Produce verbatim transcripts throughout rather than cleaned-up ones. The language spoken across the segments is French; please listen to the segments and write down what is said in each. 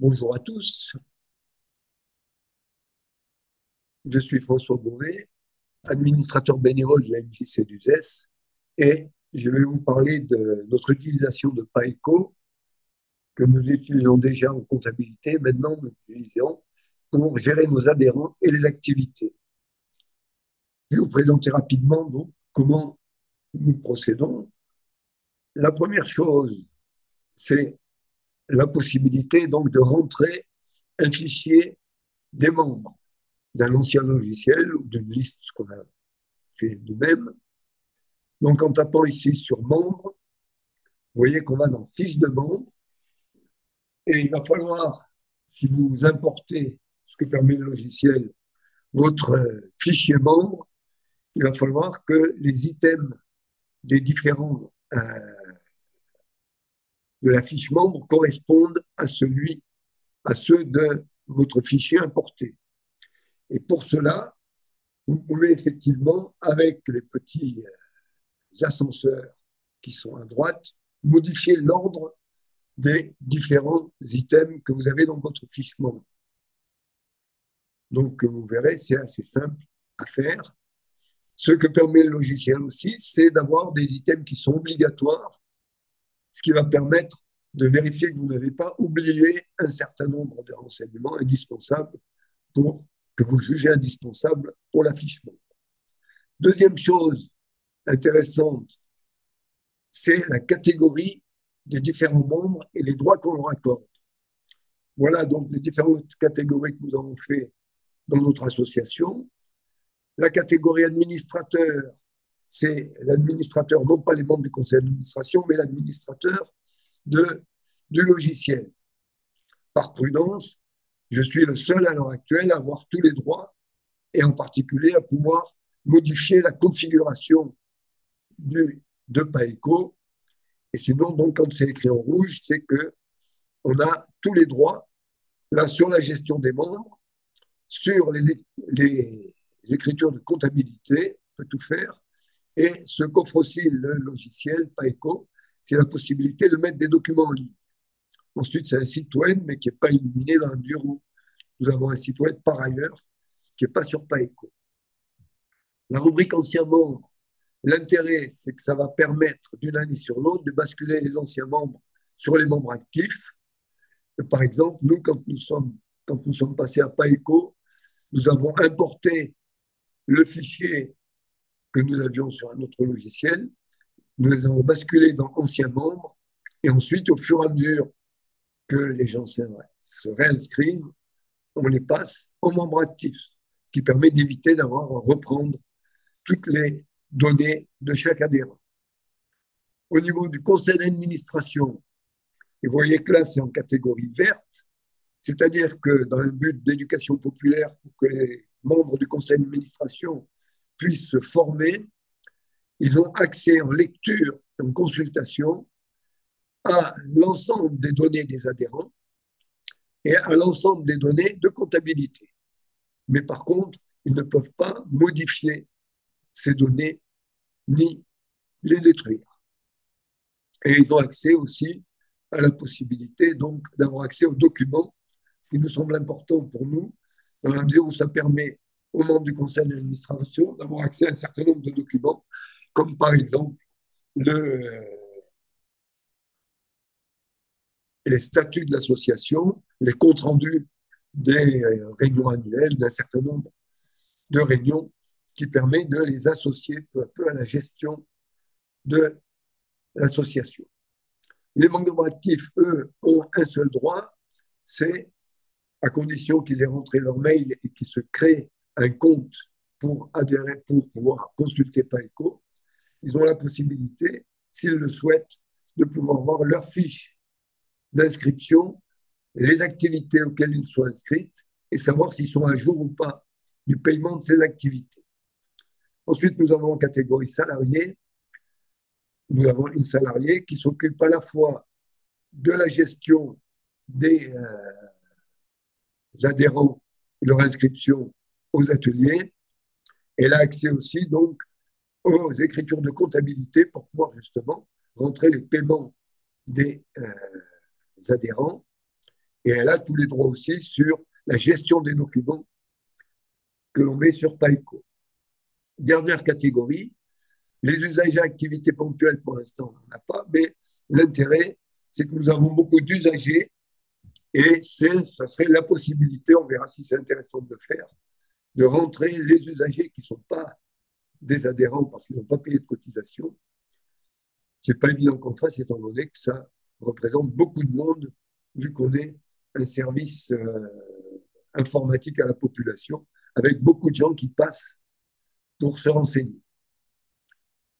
Bonjour à tous, je suis François Beauvais, administrateur bénévole de la N J C du Z E S et je vais vous parler de notre utilisation de Paheko que nous utilisons déjà en comptabilité, maintenant nous l'utilisons pour gérer nos adhérents et les activités. Je vais vous présenter rapidement donc comment nous procédons. La première chose, c'est la possibilité donc de rentrer un fichier des membres d'un ancien logiciel ou d'une liste qu'on a fait nous-mêmes. Donc en tapant ici sur membres, vous voyez qu'on va dans fiche de membres et il va falloir, si vous importez ce que permet le logiciel, votre fichier membre, il va falloir que les items des différents euh, de la fiche membre correspondent à, celui, à ceux de votre fichier importé. Et pour cela, vous pouvez effectivement, avec les petits ascenseurs qui sont à droite, modifier l'ordre des différents items que vous avez dans votre fiche membre. Donc, vous verrez, c'est assez simple à faire. Ce que permet le logiciel aussi, c'est d'avoir des items qui sont obligatoires, ce qui va permettre de vérifier que vous n'avez pas oublié un certain nombre de renseignements indispensables pour, que vous jugez indispensables pour l'affichement. Deuxième chose intéressante, c'est la catégorie des différents membres et les droits qu'on leur accorde. Voilà donc les différentes catégories que nous avons fait dans notre association. La catégorie administrateur, c'est l'administrateur, non pas les membres du conseil d'administration, mais l'administrateur du logiciel. Par prudence, je suis le seul à l'heure actuelle à avoir tous les droits et en particulier à pouvoir modifier la configuration du, de Paheko. Et sinon, donc, quand c'est écrit en rouge, c'est qu'on a tous les droits là sur la gestion des membres, sur les, les écritures de comptabilité, on peut tout faire. Et ce qu'offre aussi le logiciel Paheko, c'est la possibilité de mettre des documents en ligne. Ensuite, c'est un site web, mais qui n'est pas illuminé dans un bureau. Nous avons un site web par ailleurs, qui n'est pas sur Paheko. La rubrique anciens membres, l'intérêt, c'est que ça va permettre d'une année sur l'autre de basculer les anciens membres sur les membres actifs. Et par exemple, nous, quand nous sommes, quand nous sommes passés à Paheko, nous avons importé le fichier que nous avions sur un autre logiciel, nous les avons basculés dans anciens membres, et ensuite, au fur et à mesure que les gens se réinscrivent, on les passe en membres actifs, ce qui permet d'éviter d'avoir à reprendre toutes les données de chaque adhérent. Au niveau du conseil d'administration, vous voyez que là, c'est en catégorie verte, c'est-à-dire que dans le but d'éducation populaire, pour que les membres du conseil d'administration puissent se former, ils ont accès en lecture et en consultation à l'ensemble des données des adhérents et à l'ensemble des données de comptabilité. Mais par contre, ils ne peuvent pas modifier ces données ni les détruire. Et ils ont accès aussi à la possibilité donc d'avoir accès aux documents, ce qui nous semble important pour nous, dans la mesure où ça permet aux membres du conseil d'administration d'avoir accès à un certain nombre de documents, comme par exemple le, les statuts de l'association, les comptes rendus des réunions annuelles, d'un certain nombre de réunions, ce qui permet de les associer peu à peu à la gestion de l'association. Les membres actifs, eux, ont un seul droit, c'est à condition qu'ils aient rentré leur mail et qu'ils se créent un compte pour adhérer, pour pouvoir consulter Paheko. Ils ont la possibilité, s'ils le souhaitent, de pouvoir voir leur fiche d'inscription, les activités auxquelles ils sont inscrits et savoir s'ils sont à jour ou pas du paiement de ces activités. Ensuite, nous avons en catégorie salariés, nous avons une salariée qui s'occupe à la fois de la gestion des euh, adhérents et leur inscription aux ateliers. Elle a accès aussi donc aux écritures de comptabilité pour pouvoir justement rentrer les paiements des euh, adhérents Et elle a tous les droits aussi sur la gestion des documents que l'on met sur Paheko. Dernière catégorie, les usages et activités ponctuelles, pour l'instant, on n'en a pas, mais l'intérêt, c'est que nous avons beaucoup d'usagers et c'est, ça serait la possibilité, on verra si c'est intéressant de faire, de rentrer les usagers qui ne sont pas des adhérents parce qu'ils n'ont pas payé de cotisation. Ce n'est pas évident qu'on fasse, étant donné que ça représente beaucoup de monde, vu qu'on est un service euh, informatique à la population, avec beaucoup de gens qui passent pour se renseigner.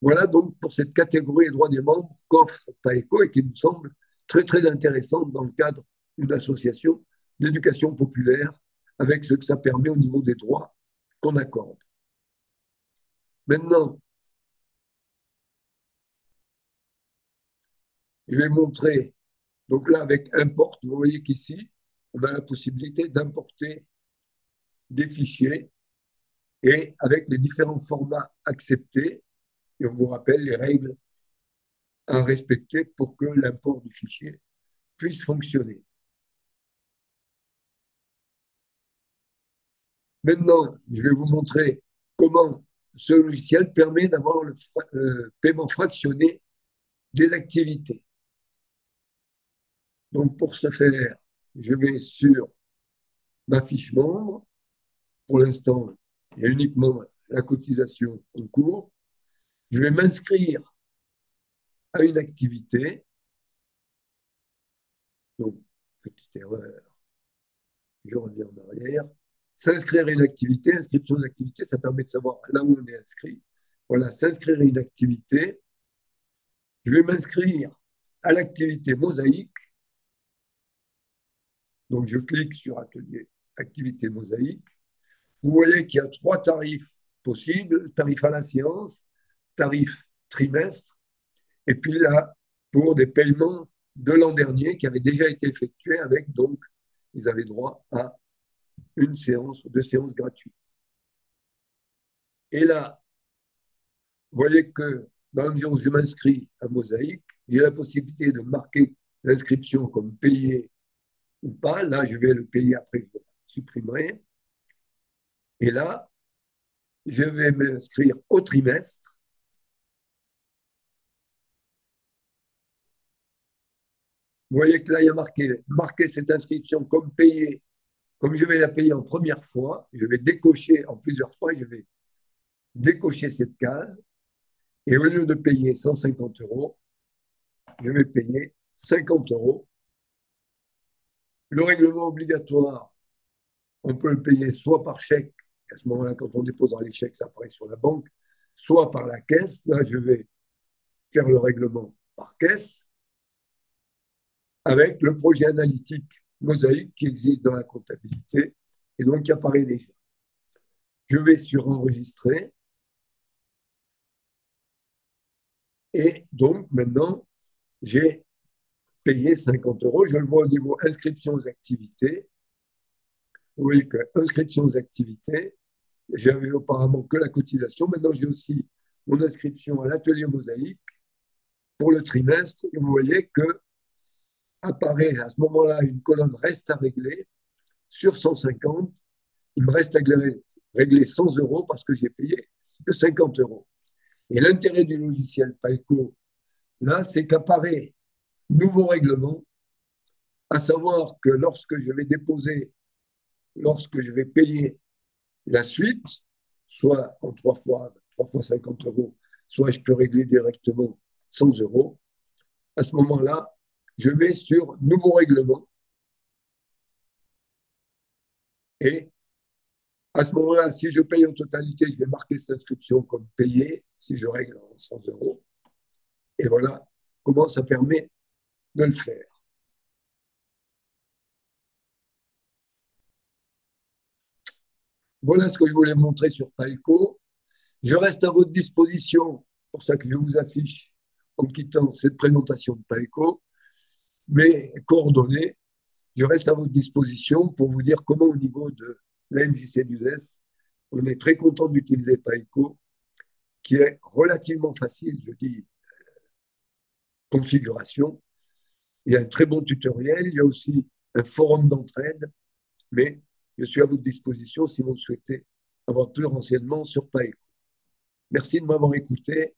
Voilà donc pour cette catégorie des droits des membres qu'offre Paheko et qui nous semble très très intéressante dans le cadre d'une association d'éducation populaire, avec ce que ça permet au niveau des droits qu'on accorde. Maintenant, je vais montrer, donc là avec import, vous voyez qu'ici, on a la possibilité d'importer des fichiers et avec les différents formats acceptés, et on vous rappelle les règles à respecter pour que l'import du fichier puisse fonctionner. Maintenant, je vais vous montrer comment ce logiciel permet d'avoir le, fra- le paiement fractionné des activités. Donc, pour ce faire, je vais sur ma fiche membre. Pour l'instant, il y a uniquement la cotisation en cours. Je vais m'inscrire à une activité. Donc, petite erreur, je reviens en arrière. S'inscrire à une activité, inscription aux activités, ça permet de savoir là où on est inscrit. Voilà, s'inscrire à une activité. Je vais m'inscrire à l'activité mosaïque. Donc, je clique sur atelier, activité mosaïque. Vous voyez qu'il y a trois tarifs possibles, tarif à la séance, tarif trimestre, et puis là, pour des paiements de l'an dernier qui avaient déjà été effectués avec, donc, ils avaient droit à une séance ou deux séances gratuites. Et là, vous voyez que dans la mesure où je m'inscris à Mosaïque, j'ai la possibilité de marquer l'inscription comme payée ou pas. Là, je vais le payer, après je vais la supprimer. Et là, je vais m'inscrire au trimestre. Vous voyez que là, il y a marqué, marquer cette inscription comme payée. Comme je vais la payer en première fois, je vais décocher en plusieurs fois, je vais décocher cette case. Et au lieu de payer cent cinquante euros, je vais payer cinquante euros. Le règlement obligatoire, on peut le payer soit par chèque, à ce moment-là, quand on déposera les chèques, ça apparaît sur la banque, soit par la caisse. Là, je vais faire le règlement par caisse avec le projet analytique Mosaïque qui existe dans la comptabilité et donc qui apparaît déjà. Je vais sur enregistrer et donc maintenant j'ai payé cinquante euros. Je le vois au niveau inscription aux activités. Vous voyez que inscription aux activités, j'avais auparavant que la cotisation. Maintenant j'ai aussi mon inscription à l'atelier Mosaïque pour le trimestre. Et vous voyez que apparaît à ce moment-là une colonne reste à régler sur cent cinquante. Il me reste à régler cent euros parce que j'ai payé que cinquante euros. Et l'intérêt du logiciel Paheko, là, c'est qu'apparaît nouveau règlement, à savoir que lorsque je vais déposer, lorsque je vais payer la suite, soit en trois fois, trois fois cinquante euros, soit je peux régler directement cent euros, à ce moment-là, je vais sur « Nouveau règlement » et à ce moment-là, si je paye en totalité, je vais marquer cette inscription comme « payé » si je règle en cent euros. Et voilà comment ça permet de le faire. Voilà ce que je voulais montrer sur Paheko. Je reste à votre disposition, pour ça que je vous affiche en quittant cette présentation de Paheko. Mes coordonnées, je reste à votre disposition pour vous dire comment au niveau de la N J C du Z E S, on est très content d'utiliser Paheko, qui est relativement facile, je dis, configuration. Il y a un très bon tutoriel, il y a aussi un forum d'entraide, mais je suis à votre disposition si vous le souhaitez avoir plus renseignements sur Paheko. Merci de m'avoir écouté